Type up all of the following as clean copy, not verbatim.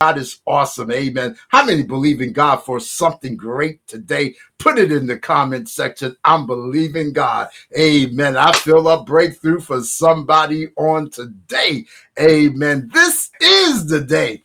God is awesome. Amen. How many believe in God for something great today? Put it in the comment section. I'm believing God. Amen. I feel a breakthrough for somebody on today. Amen. This is the day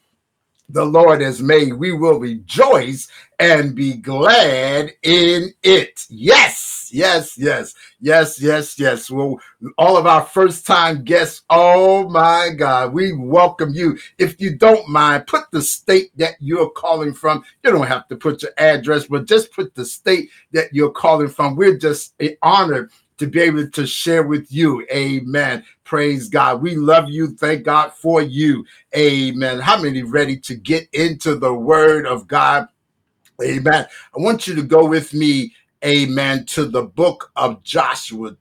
the Lord has made. We will rejoice and be glad in it. Yes, yes, yes, yes, yes, yes. Well, all of our first-time guests, oh my God, we welcome you. If you don't mind, put the state that you're calling from. You don't have to put your address, but just put the state that you're calling from. We're just honored to be able to share with you. Amen. Praise God. We love you. Thank God for you. Amen. How many ready to get into the word of God? Amen. I want you to go with me, amen, to the book of Joshua,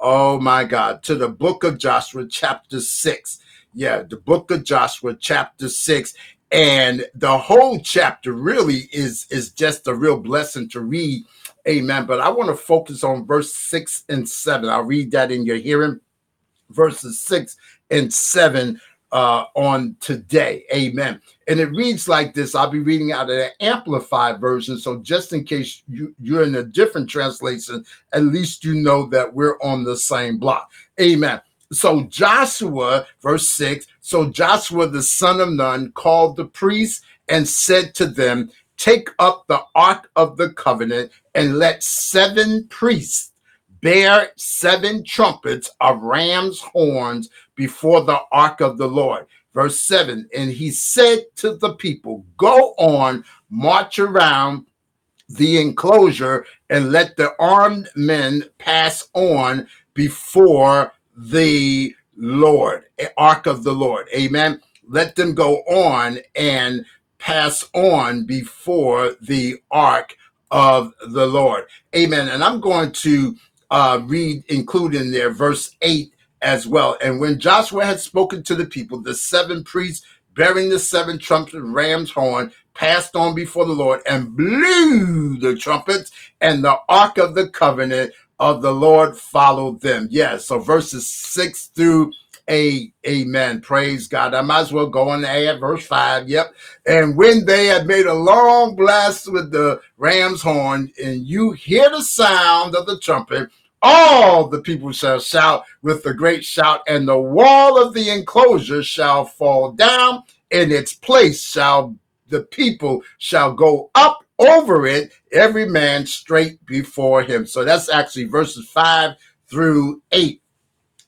Oh, my God, to the book of Joshua, chapter 6. Yeah, the book of Joshua, chapter 6. And the whole chapter really is just a real blessing to read. Amen. But I want to focus on verse 6 and 7. I'll read that in your hearing, verses 6 and 7 on today. Amen. And it reads like this. I'll be reading out of the Amplified version. So just in case you're in a different translation, at least you know that we're on the same block. Amen. So Joshua, verse 6, so Joshua the son of Nun called the priests and said to them, "Take up the Ark of the Covenant and let 7 priests bear 7 trumpets of ram's horns before the Ark of the Lord." Verse 7, and he said to the people, "Go on, march around the enclosure and let the armed men pass on before the Lord, Ark of the Lord." Amen. Let them go on and pass on before the Ark of the Lord. Amen. And I'm going to read, include in there, verse 8 as well. And when Joshua had spoken to the people, the 7 priests bearing the 7 trumpets and ram's horn passed on before the Lord and blew the trumpets, and the Ark of the Covenant of the Lord followed them. Yes. Yeah, so verses 6 through 8. Amen. Praise God. I might as well go on to add verse 5. Yep. And when they had made a long blast with the ram's horn, and you hear the sound of the trumpet, all the people shall shout with a great shout, and the wall of the enclosure shall fall down, and its place shall the people shall go up over it, every man straight before him. So that's actually verses 5 through 8.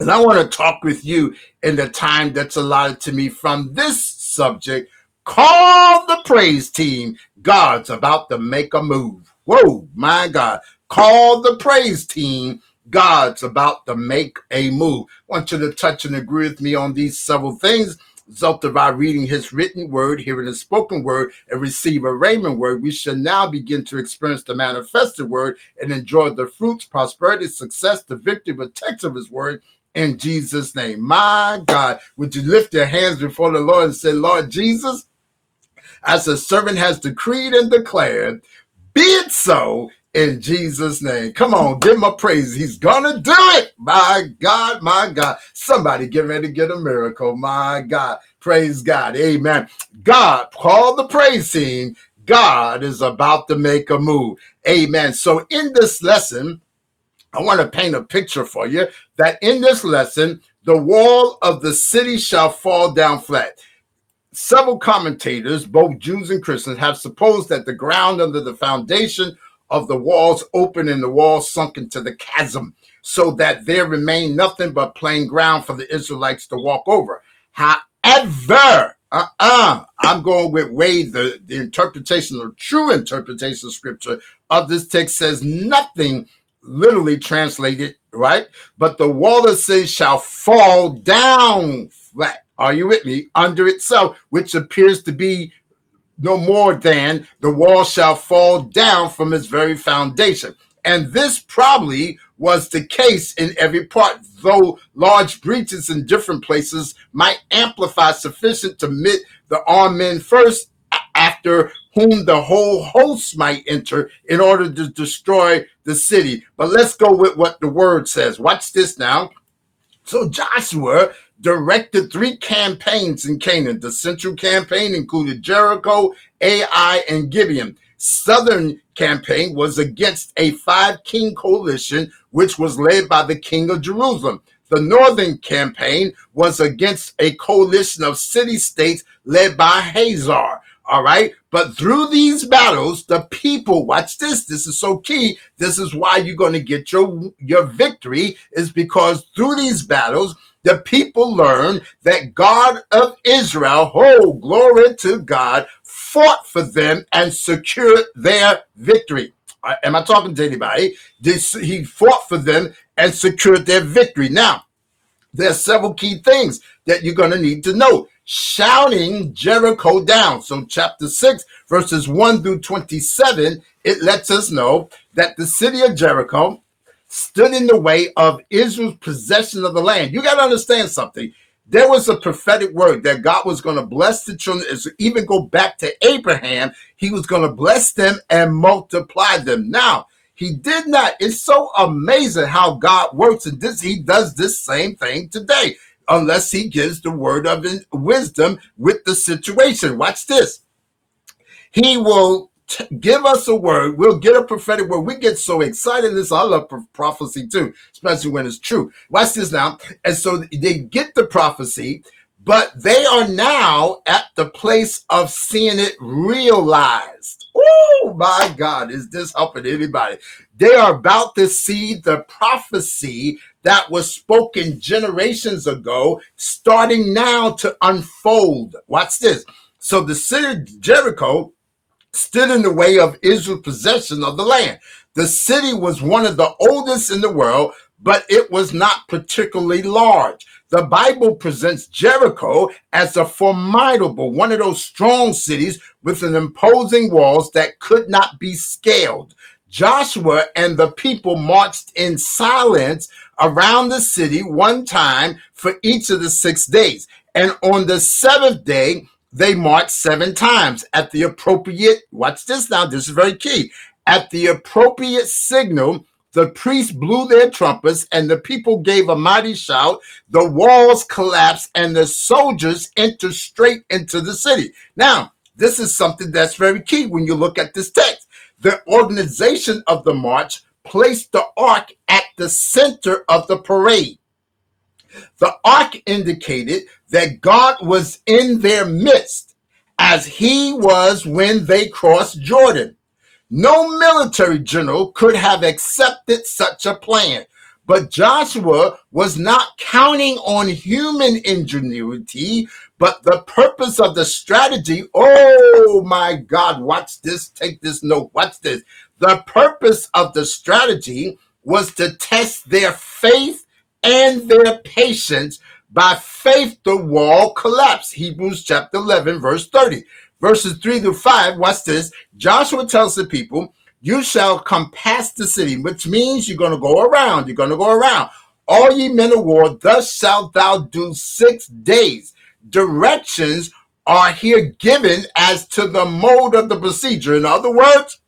And I want to talk with you in the time that's allotted to me from this subject. Call the praise team. God's about to make a move. Whoa, my God. Call the praise team. God's about to make a move. I want you to touch and agree with me on these several things. Result of our reading his written word, hearing his spoken word, and receive a rhema word, we shall now begin to experience the manifested word and enjoy the fruits, prosperity, success, the victory, the text of his word in Jesus' name. My God, would you lift your hands before the Lord and say, "Lord Jesus, as a servant has decreed and declared, be it so in Jesus' name." Come on, give him a praise. He's gonna do it. My God, my God. Somebody get ready to get a miracle. My God. Praise God. Amen. God, call the praise team. God is about to make a move. Amen. So in this lesson, I want to paint a picture for you that in this lesson, the wall of the city shall fall down flat. Several commentators, both Jews and Christians, have supposed that the ground under the foundation of the walls open and the walls sunk into the chasm, so that there remained nothing but plain ground for the Israelites to walk over. However, I'm going with Wade. The interpretation, the true interpretation of scripture of this text says nothing literally translated, right? But the wall of sin shall fall down flat. Are you with me? Under itself, which appears to be no more than the wall shall fall down from its very foundation. And this probably was the case in every part, though large breaches in different places might amplify sufficient to admit the armed men first, after whom the whole host might enter in order to destroy the city. But let's go with what the word says. Watch this now. So Joshua, directed three campaigns in Canaan. The central campaign included Jericho, Ai, and Gibeon. Southern campaign was against a five-king coalition, which was led by the king of Jerusalem. The northern campaign was against a coalition of city-states led by Hazar. All right. But through these battles, the people, watch this. This is so key. This is why you're going to get your victory, is because through these battles, the people learned that God of Israel, oh, glory to God, fought for them and secured their victory. Am I talking to anybody? He fought for them and secured their victory. Now, there are several key things that you're going to need to know. Shouting Jericho down. So chapter 6, verses 1 through 27, it lets us know that the city of Jericho stood in the way of Israel's possession of the land. You got to understand something. There was a prophetic word that God was going to bless the children. Even go back to Abraham, he was going to bless them and multiply them. Now, he did not. It's so amazing how God works, and he does this same thing today, unless he gives the word of wisdom with the situation. Watch this. He will give us a word. We'll get a prophetic word. We get so excited. Listen, I love prophecy too, especially when it's true. Watch this now. And so they get the prophecy, but they are now at the place of seeing it realized. Oh my God, is this helping anybody? They are about to see the prophecy that was spoken generations ago, starting now to unfold. Watch this. So the city of Jericho stood in the way of Israel's possession of the land. The city was one of the oldest in the world, but it was not particularly large. The Bible presents Jericho as a formidable, one of those strong cities with an imposing walls that could not be scaled. Joshua and the people marched in silence around the city one time for each of the 6 days. And on the seventh day, they marched 7 times at the appropriate, watch this now, this is very key, at the appropriate signal. The priests blew their trumpets, and the people gave a mighty shout. The walls collapsed, and the soldiers entered straight into the city. Now, this is something that's very key when you look at this text. The organization of the march placed the ark at the center of the parade. The ark indicated that God was in their midst, as he was when they crossed Jordan. No military general could have accepted such a plan, but Joshua was not counting on human ingenuity, but the purpose of the strategy. Oh my God, watch this, take this note, watch this. The purpose of the strategy was to test their faith and their patience. By faith, the wall collapsed. Hebrews chapter 11, verse 30. Verses 3 through 5, watch this. Joshua tells the people, you shall come past the city, which means you're going to go around. You're going to go around. All ye men of war, thus shalt thou do 6 days. Directions are here given as to the mode of the procedure. In other words,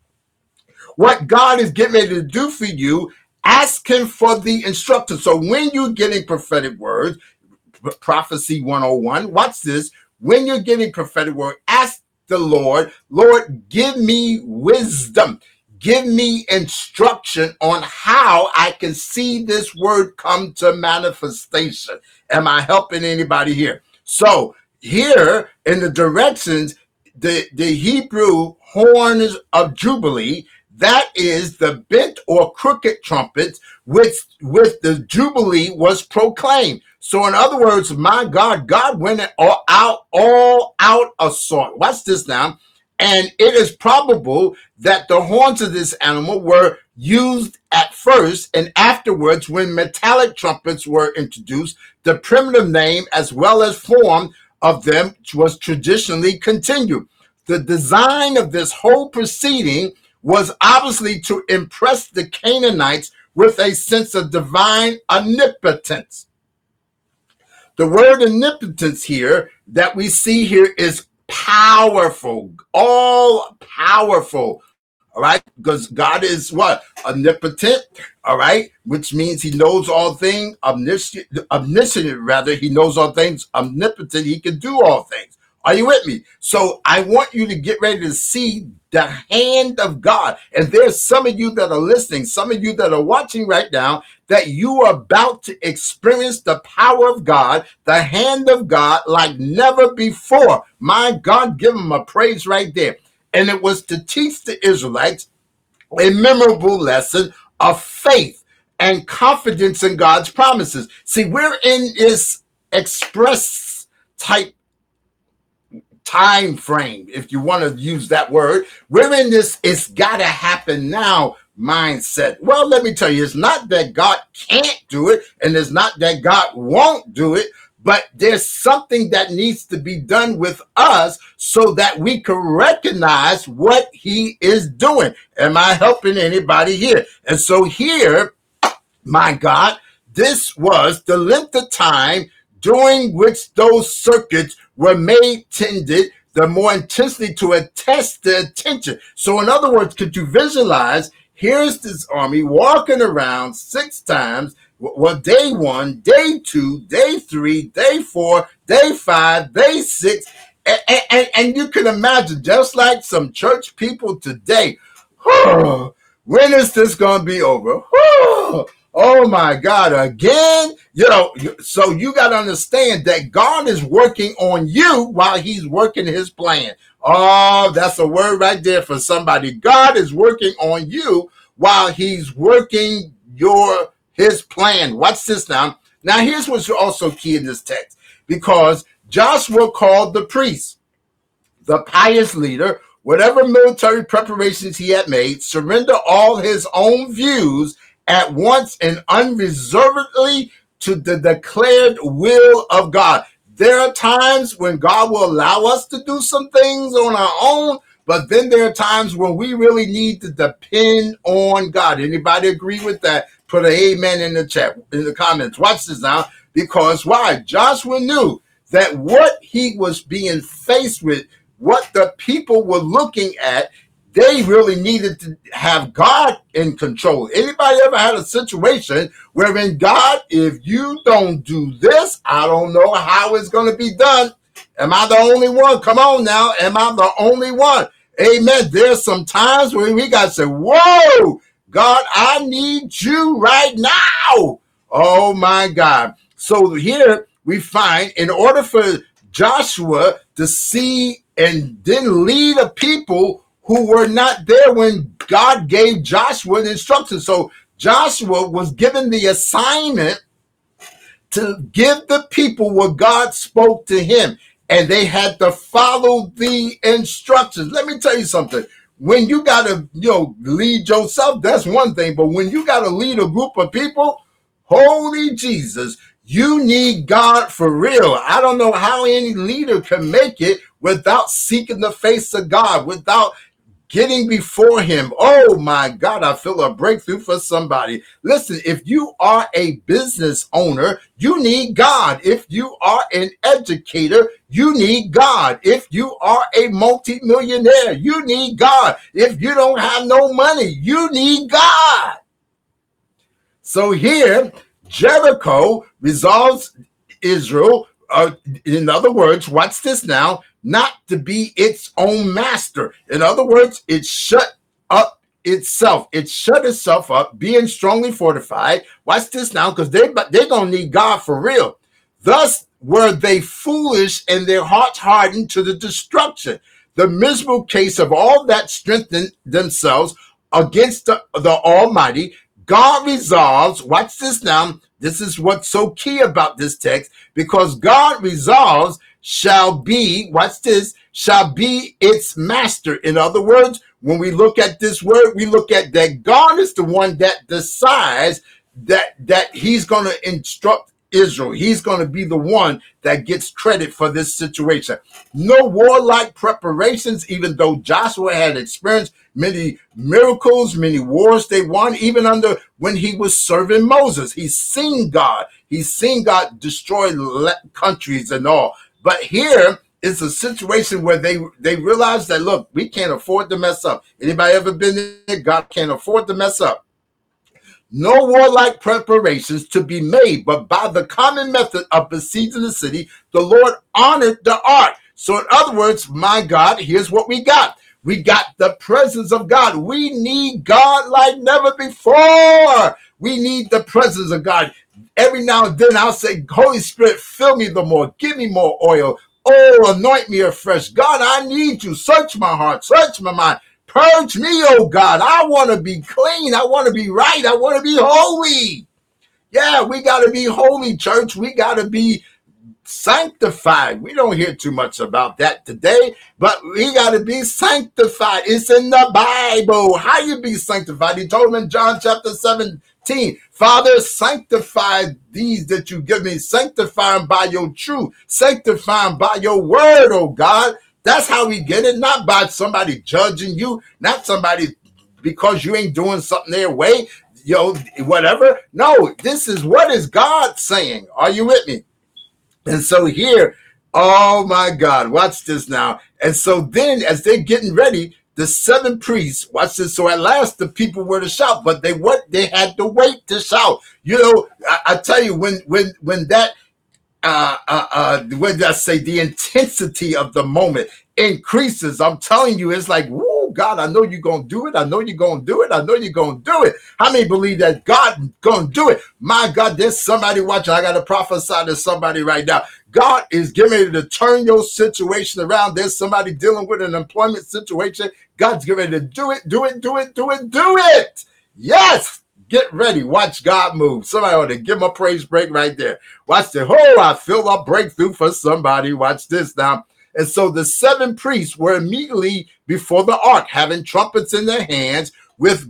what God is getting ready to do for you, ask him for the instructions. So when you're getting prophetic words, prophecy 101, watch this. When you're getting prophetic word, ask the Lord, Lord, give me wisdom. Give me instruction on how I can see this word come to manifestation. Am I helping anybody here? So here in the directions, the Hebrew horns of Jubilee, that is the bent or crooked trumpets with the Jubilee was proclaimed. So in other words, my God, God went all out assault. Watch this now. And it is probable that the horns of this animal were used at first, and afterwards when metallic trumpets were introduced, the primitive name as well as form of them was traditionally continued. The design of this whole proceeding was obviously to impress the Canaanites with a sense of divine omnipotence. The word omnipotence here that we see here is powerful, all powerful. all right? Because God is what? Omnipotent, all right? Which means he knows all things, omniscient, he knows all things, omnipotent, he can do all things. Are you with me? So I want you to get ready to see the hand of God. And there's some of you that are listening, some of you that are watching right now, that you are about to experience the power of God, the hand of God, like never before. My God, give him a praise right there. And it was to teach the Israelites a memorable lesson of faith and confidence in God's promises. See, we're in this express type time frame, if you want to use that word. We're in this it's gotta happen now mindset. Well, let me tell you, it's not that God can't do it, and it's not that God won't do it, but there's something that needs to be done with us so that we can recognize what he is doing. Am I helping anybody here? And so here, my God, this was the length of time during which those circuits were made tended the more intensely to attest the attention. So in other words, could you visualize, here's this army walking around six times, well, day one, day two, day three, day four, day five, day six, and you can imagine, just like some church people today, when is this going to be over? Oh my God, again? You know, so you got to understand that God is working on you while he's working his plan. Oh, that's a word right there for somebody. God is working on you while he's working his plan. Watch this now. Now, here's what's also key in this text, because Joshua called the priest, the pious leader, whatever military preparations he had made, surrender all his own views at once and unreservedly to the declared will of God. There are times when God will allow us to do some things on our own, but then there are times when we really need to depend on God. Anybody agree with that? Put an amen in the chat, in the comments. Watch this now, because why? Joshua knew that what he was being faced with, what the people were looking at, they really needed to have God in control. Anybody ever had a situation wherein God, if you don't do this, I don't know how it's going to be done. Am I the only one? Come on now. Am I the only one? Amen. There's some times where we got to say, whoa, God, I need you right now. Oh my God. So here we find, in order for Joshua to see and then lead a people who were not there when God gave Joshua the instructions. So Joshua was given the assignment to give the people what God spoke to him, and they had to follow the instructions. Let me tell you something. When you got to lead yourself, that's one thing, but when you got to lead a group of people, holy Jesus, you need God for real. I don't know how any leader can make it without seeking the face of God, without getting before him. Oh my God, I feel a breakthrough for somebody. Listen, if you are a business owner, you need God. If you are an educator, you need God. If you are a multimillionaire, you need God. If you don't have no money, you need God. So here, Jericho resolves Israel, in other words, watch this now, not to be its own master. In other words, it shut up itself. It shut itself up, being strongly fortified. Watch this now, because they're going to need God for real. Thus were they foolish and their hearts hardened to the destruction. The miserable case of all that strengthened themselves against the Almighty. God resolves, watch this now, this is what's so key about this text, because God resolves shall be, watch this, shall be its master. In other words, when we look at this word, we look at that God is the one that decides that he's going to instruct Israel. He's going to be the one that gets credit for this situation. No warlike preparations, even though Joshua had experienced many miracles, many wars they won, even under when he was serving Moses. He's seen God. He's seen God destroy countries and all. But here, it's a situation where they realize that, look, we can't afford to mess up. Anybody ever been there? God can't afford to mess up. No warlike preparations to be made, but by the common method of besieging the city, the Lord honored the ark. So in other words, my God, here's what we got. We got the presence of God. We need God like never before. We need the presence of God. Every now and then I'll say, Holy Spirit, fill me the more. Give me more oil. Oh, anoint me afresh. God, I need you. Search my heart. Search my mind. Purge me, oh God. I want to be clean. I want to be right. I want to be holy. Yeah, we got to be holy, church. We got to be sanctified. We don't hear too much about that today, but we got to be sanctified. It's in the Bible. How you be sanctified? He told him in John chapter 17, Father, sanctify these that you give me. Sanctify them by your truth. Sanctify them by your word, oh God. That's how we get it, not by somebody judging you, not somebody because you ain't doing something their way, whatever. No, this is what is God saying. Are you with me? And so here, oh my God, watch this now. And so then as they're getting ready, the seven priests, watch this. So at last the people were to shout, but they had to wait to shout. You know, I tell you, when that, what did I say? The intensity of the moment increases. I'm telling you, it's like, whoa, God, I know you're going to do it. I know you're going to do it. I know you're going to do it. How many believe that God going to do it? My God, there's somebody watching. I got to prophesy to somebody right now. God is getting ready to turn your situation around. There's somebody dealing with an employment situation. God's getting ready to do it, do it, do it, do it, do it. Yes. Get ready. Watch God move. Somebody ought to give him a praise break right there. Watch the whole. I feel a breakthrough for somebody. Watch this now. And so the seven priests were immediately before the ark, having trumpets in their hands. With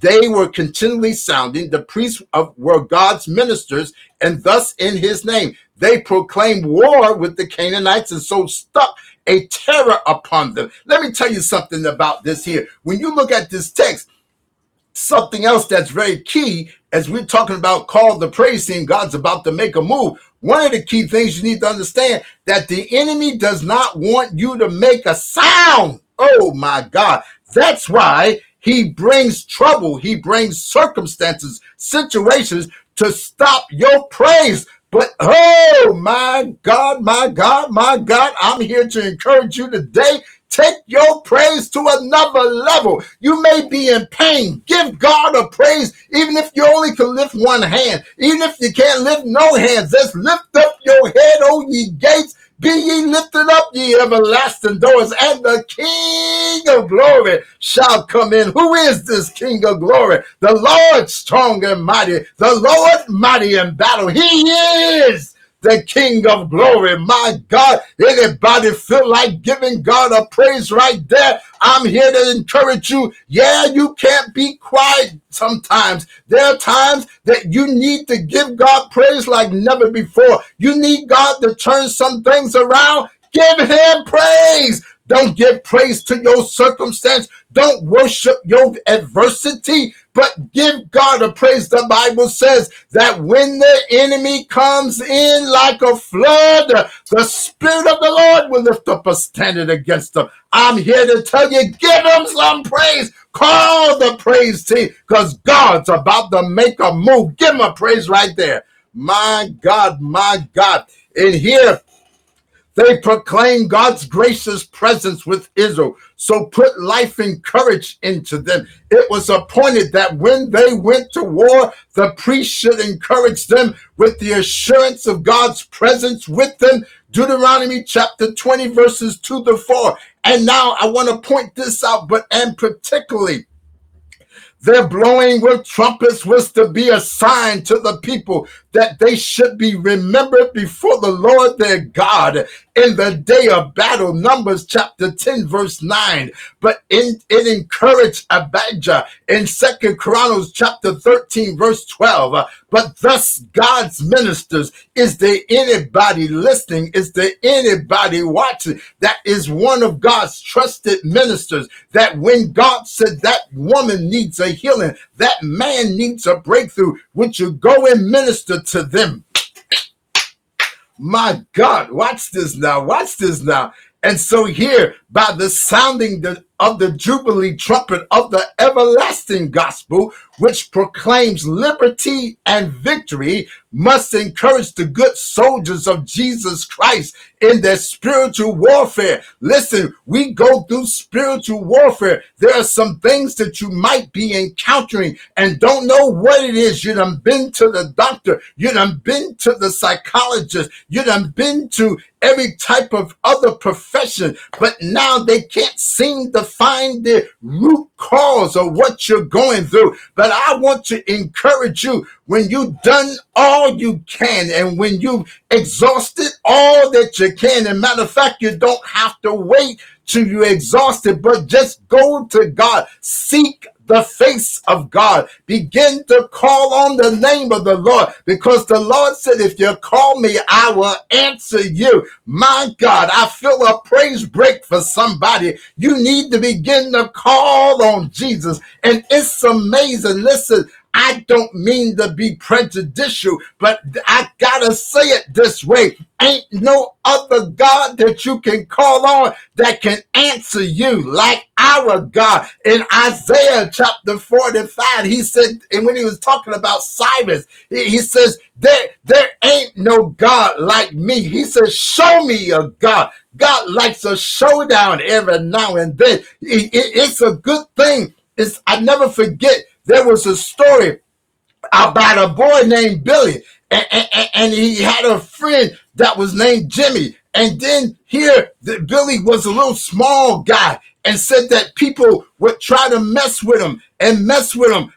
they were continually sounding. The priests were God's ministers, and thus in his name they proclaimed war with the Canaanites, and so stuck a terror upon them. Let me tell you something about this here. When you look at this text, something else that's very key, as we're talking about called the praise team, God's about to make a move. One of the key things you need to understand, that the enemy does not want you to make a sound. Oh my God. That's why he brings trouble. He brings circumstances, situations to stop your praise. But oh my God, my God, my God, I'm here to encourage you today. Take your praise to another level. You may be in pain. Give God a praise, even if you only can lift one hand. Even if you can't lift no hands, just lift up your head, O ye gates. Be ye lifted up, ye everlasting doors, and the King of glory shall come in. Who is this King of glory? The Lord strong and mighty, the Lord mighty in battle. He is the King of glory. My God, anybody feel like giving God a praise right there? I'm here to encourage you. Yeah, you can't be quiet sometimes. There are times that you need to give God praise like never before. You need God to turn some things around. Give him praise. Don't give praise to your circumstance. Don't worship your adversity, but give God a praise. The Bible says that when the enemy comes in like a flood, the Spirit of the Lord will lift up a standard against them. I'm here to tell you, give him some praise. Call the praise team, because God's about to make a move. Give him a praise right there. My God, my God. In here, they proclaim God's gracious presence with Israel. So put life and courage into them. It was appointed that when they went to war, the priest should encourage them with the assurance of God's presence with them. Deuteronomy chapter 20, verses 2 to 4. And now I want to point this out, and particularly, their blowing with trumpets was to be a sign to the people that they should be remembered before the Lord their God in the day of battle. Numbers chapter 10, verse 9. But it encouraged Abijah in 2 Chronicles chapter 13, verse 12. But thus God's ministers, is there anybody listening? Is there anybody watching that is one of God's trusted ministers, that when God said that woman needs a healing, that man needs a breakthrough, would you go and minister to them? My God, watch this now, watch this now. And so here, by the sounding of the jubilee trumpet of the everlasting gospel, which proclaims liberty and victory, must encourage the good soldiers of Jesus Christ in their spiritual warfare. Listen, we go through spiritual warfare. There are some things that you might be encountering and don't know what it is. You done been to the doctor. You done been to the psychologist. You done been to every type of other profession, but now they can't seem to find the root cause of what you're going through. But I want to encourage you, when you've done all you can and when you've exhausted all that you can, and matter of fact, you don't have to wait till you're exhausted, but just go to God, seek the face of God, begin to call on the name of the Lord, because the Lord said, if you call me, I will answer you. My God, I feel a praise break for somebody. You need to begin to call on Jesus, and it's amazing. Listen, I don't mean to be prejudicial, but I gotta say it this way. Ain't no other God that you can call on that can answer you like our God. In Isaiah chapter 45, he said, and when he was talking about Cyrus, he says, there ain't no God like me. He says, show me a God. God likes a showdown every now and then. It's a good thing. I never forget, there was a story about a boy named Billy, and he had a friend that was named Jimmy. And then here, Billy was a little small guy, and said that people would try to mess with him.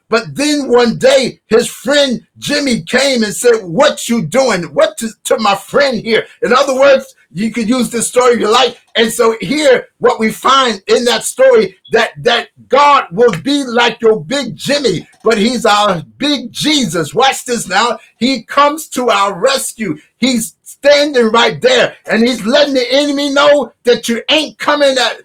But then one day, his friend Jimmy came and said, what you doing? What to my friend here? In other words, you could use this story if you like. And so here, what we find in that story, that God will be like your big Jimmy, but he's our big Jesus. Watch this now. He comes to our rescue. He's standing right there, and he's letting the enemy know that you ain't coming at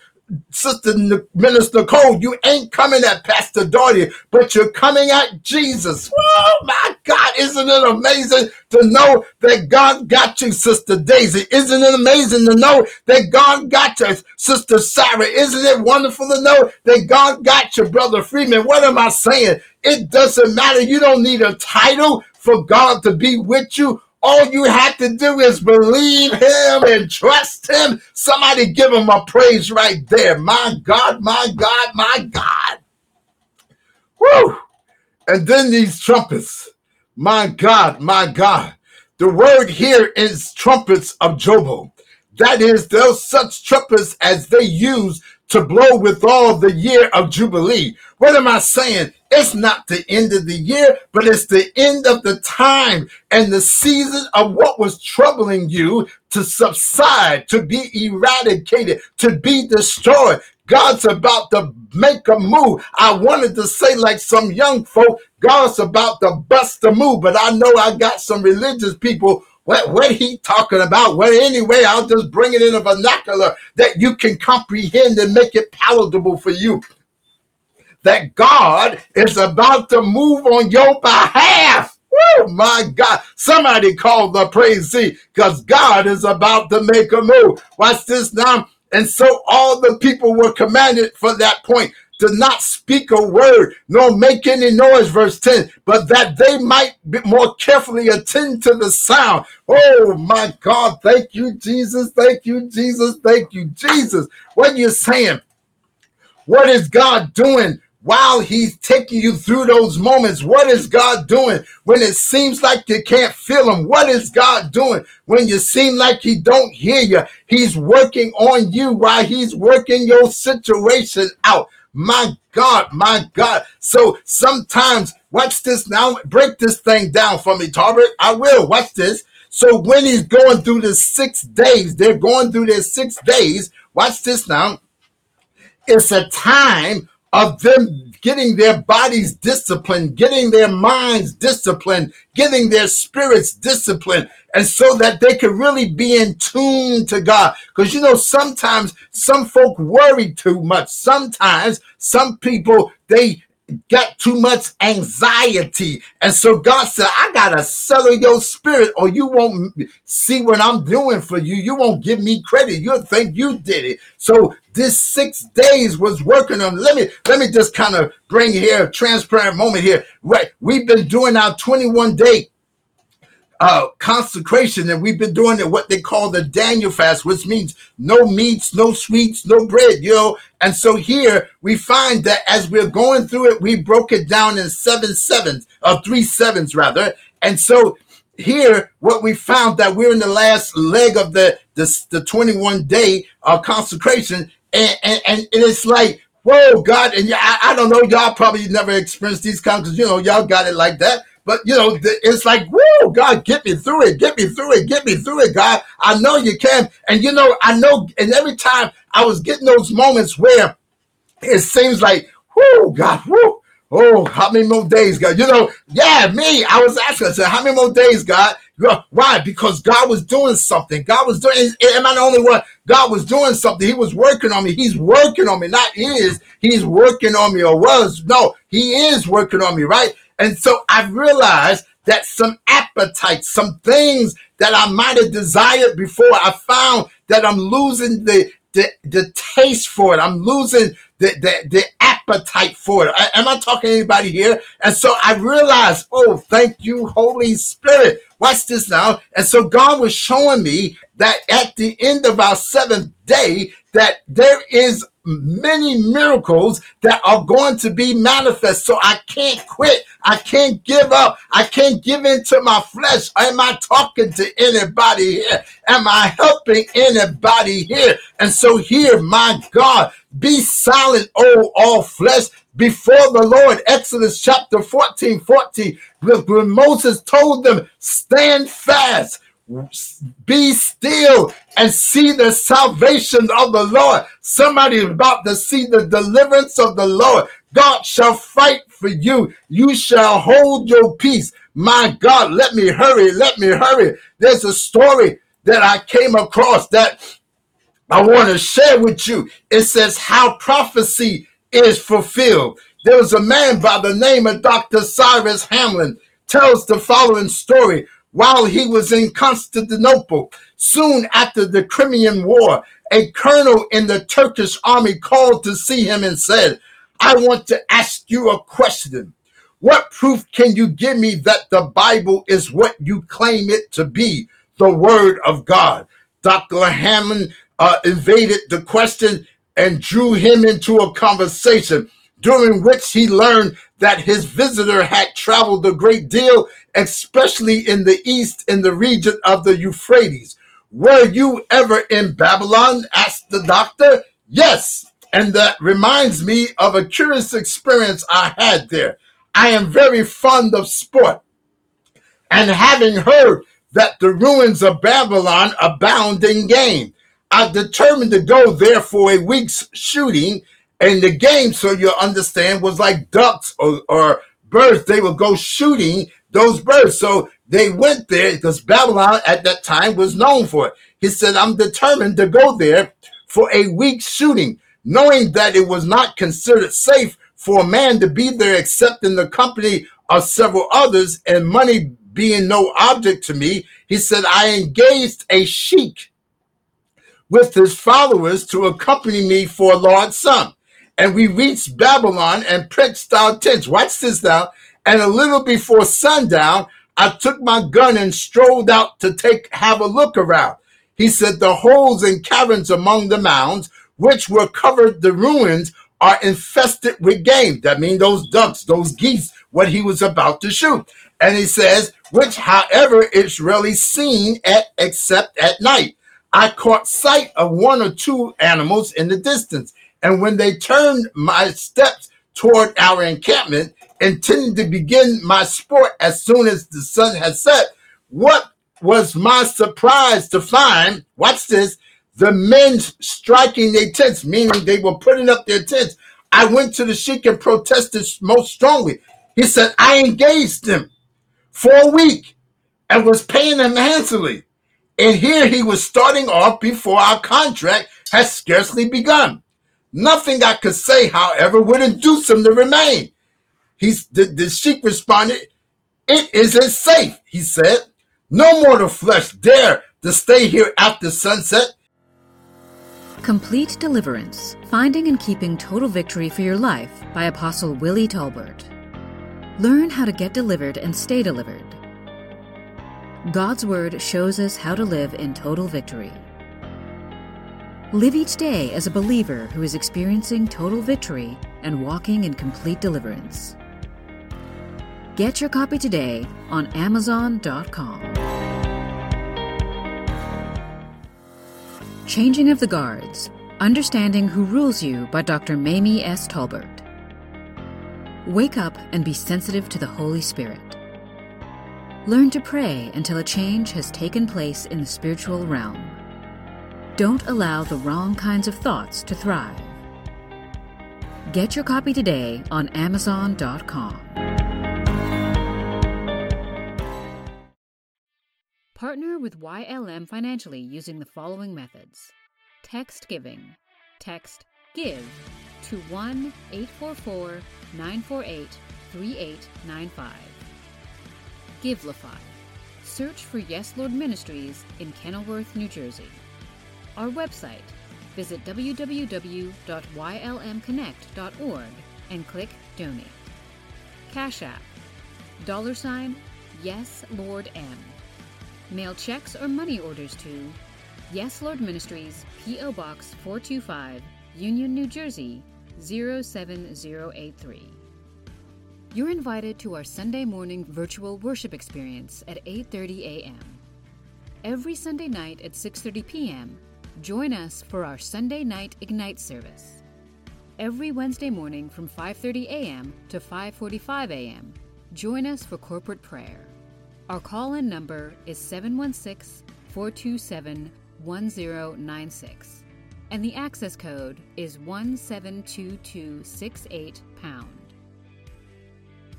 Sister Minister Cole, you ain't coming at Pastor Doherty, but you're coming at Jesus. Oh my God, isn't it amazing to know that God got you, Sister Daisy? Isn't it amazing to know that God got you, Sister Sarah? Isn't it wonderful to know that God got you, Brother Freeman? What am I saying? It doesn't matter. You don't need a title for God to be with you. All you have to do is believe him and trust him. Somebody give him a praise right there. My God, my God, my God. Woo! And then these trumpets. My God, my God. The word here is trumpets of Jobel. That is, those such trumpets as they use to blow with all the year of Jubilee. What am I saying? It's not the end of the year, but it's the end of the time and the season of what was troubling you to subside, to be eradicated, to be destroyed. God's about to make a move. I wanted to say, like some young folk, God's about to bust a move, but I know I got some religious people. What he talking about? Well, anyway, I'll just bring it in a vernacular that you can comprehend and make it palatable for you. That God is about to move on your behalf. Oh my God. Somebody call the praise team, because God is about to make a move. Watch this now. And so all the people were commanded for that point to not speak a word, nor make any noise, verse 10, but that they might more carefully attend to the sound. Oh my God, thank you, Jesus, thank you, Jesus, thank you, Jesus. What are you saying? What is God doing while he's taking you through those moments? What is God doing when it seems like you can't feel him? What is God doing when you seem like he don't hear you? He's working on you while he's working your situation out. My God, my God. So sometimes, watch this now. Break this thing down for me, Talbert. I will. Watch this. So when he's going through the 6 days, they're going through their 6 days. Watch this now. It's a time of them getting their bodies disciplined, getting their minds disciplined, getting their spirits disciplined, and so that they can really be in tune to God. Because, you know, sometimes some folk worry too much. Sometimes some people, they got too much anxiety. And so God said, I got to settle your spirit, or you won't see what I'm doing for you. You won't give me credit. You'll think you did it. So this 6 days was working on. Let me just kind of bring here a transparent moment here. Right. We've been doing our 21-day consecration, and we've been doing it, what they call the Daniel fast, which means no meats, no sweets, no bread, you know. And so here we find that as we're going through it, we broke it down in 7/7, or 3/7 rather. And so here what we found, that we're in the last leg of the 21-day consecration, and it's like, whoa, God. And I don't know, y'all probably never experienced these kinds, because, you know, y'all got it like that. But, you know, it's like, woo, God, get me through it, get me through it, get me through it, God. I know you can. And, you know, I know, and every time I was getting those moments where it seems like, woo, God, woo, oh, how many more days, God? You know, yeah, me, I was asking, I said, how many more days, God? Why? Because God was doing something. God was doing, am I the only one? God was doing something. He was working on me. He's working on me, not is. He's working on me, or was. No, he is working on me, right? And so I realized that some appetites, some things that I might have desired before, I found that I'm losing the taste for it. I'm losing the appetite for it. Am I talking to anybody here? And so I realized, oh, thank you, Holy Spirit. Watch this now. And so God was showing me that at the end of our 7th day, that there is many miracles that are going to be manifest. So I can't quit. I can't give up. I can't give in to my flesh. Am I talking to anybody here? Am I helping anybody here? And so here, my God, be silent, oh, all flesh, before the Lord. Exodus chapter 14:14, when Moses told them, stand fast, be still, and see the salvation of the Lord. Somebody is about to see the deliverance of the Lord. God shall fight for you. You shall hold your peace. My God, let me hurry. Let me hurry. There's a story that I came across that I want to share with you. It says how prophecy is fulfilled. There was a man by the name of Dr. Cyrus Hamlin tells the following story. While he was in Constantinople, soon after the Crimean War, a colonel in the Turkish army called to see him and said, I want to ask you a question. What proof can you give me that the Bible is what you claim it to be, the Word of God? Dr. Hammond evaded the question and drew him into a conversation, during which he learned that his visitor had traveled a great deal, especially in the east, in the region of the Euphrates. Were you ever in Babylon? Asked the doctor. Yes, and that reminds me of a curious experience I had there. I am very fond of sport, and having heard that the ruins of Babylon abound in game, I determined to go there for a week's shooting. And the game, so you understand, was like ducks or birds. They would go shooting those birds. So they went there because Babylon at that time was known for it. He said, I'm determined to go there for a week's shooting, knowing that it was not considered safe for a man to be there except in the company of several others, and money being no object to me. He said, I engaged a sheik with his followers to accompany me for a large sum. And we reached Babylon and pitched our tents. Watch this now. And a little before sundown, I took my gun and strolled out to have a look around. He said, the holes and caverns among the mounds, which were covered the ruins, are infested with game. That means those ducks, those geese, what he was about to shoot. And he says, which, however, is rarely seen except at night. I caught sight of one or two animals in the distance. And when they turned my steps toward our encampment, intending to begin my sport as soon as the sun had set, what was my surprise to find, watch this, the men striking their tents, meaning they were putting up their tents. I went to the sheik and protested most strongly. He said, I engaged him for a week and was paying him handsomely. And here he was starting off before our contract had scarcely begun. Nothing I could say, however, would induce him to remain. The sheep responded, "It isn't safe," he said. "No more the flesh dare to stay here after sunset." Complete Deliverance, Finding and Keeping Total Victory for Your Life by Apostle Willie Talbert. Learn how to get delivered and stay delivered. God's Word shows us how to live in total victory. Live each day as a believer who is experiencing total victory and walking in complete deliverance. Get your copy today on Amazon.com. Changing of the Guards, Understanding Who Rules You by Dr. Mamie S. Talbert. Wake up and be sensitive to the Holy Spirit. Learn to pray until a change has taken place in the spiritual realm. Don't allow the wrong kinds of thoughts to thrive. Get your copy today on Amazon.com. Partner with YLM financially using the following methods. Text giving. Text GIVE to 1-844-948-3895. Givelify. Search for Yes Lord Ministries in Kenilworth, New Jersey. Our website, visit www.ylmconnect.org and click Donate. Cash App, $ Yes Lord M. Mail checks or money orders to Yes Lord Ministries, P.O. Box 425, Union, New Jersey, 07083. You're invited to our Sunday morning virtual worship experience at 8:30 a.m. Every Sunday night at 6:30 p.m., join us for our Sunday night Ignite service. Every Wednesday morning from 5:30 a.m. to 5:45 a.m., join us for corporate prayer. Our call-in number is 716-427-1096. And the access code is 172268#.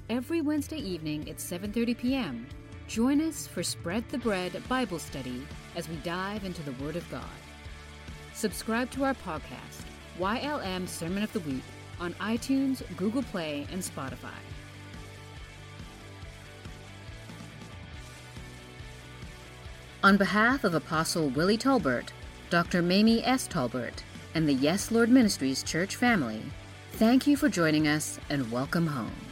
Every Wednesday evening at 7:30 p.m., join us for Spread the Bread Bible Study as we dive into the Word of God. Subscribe to our podcast, YLM Sermon of the Week, on iTunes, Google Play, and Spotify. On behalf of Apostle Willie Talbert, Dr. Mamie S. Talbert, and the Yes Lord Ministries Church family, thank you for joining us and welcome home.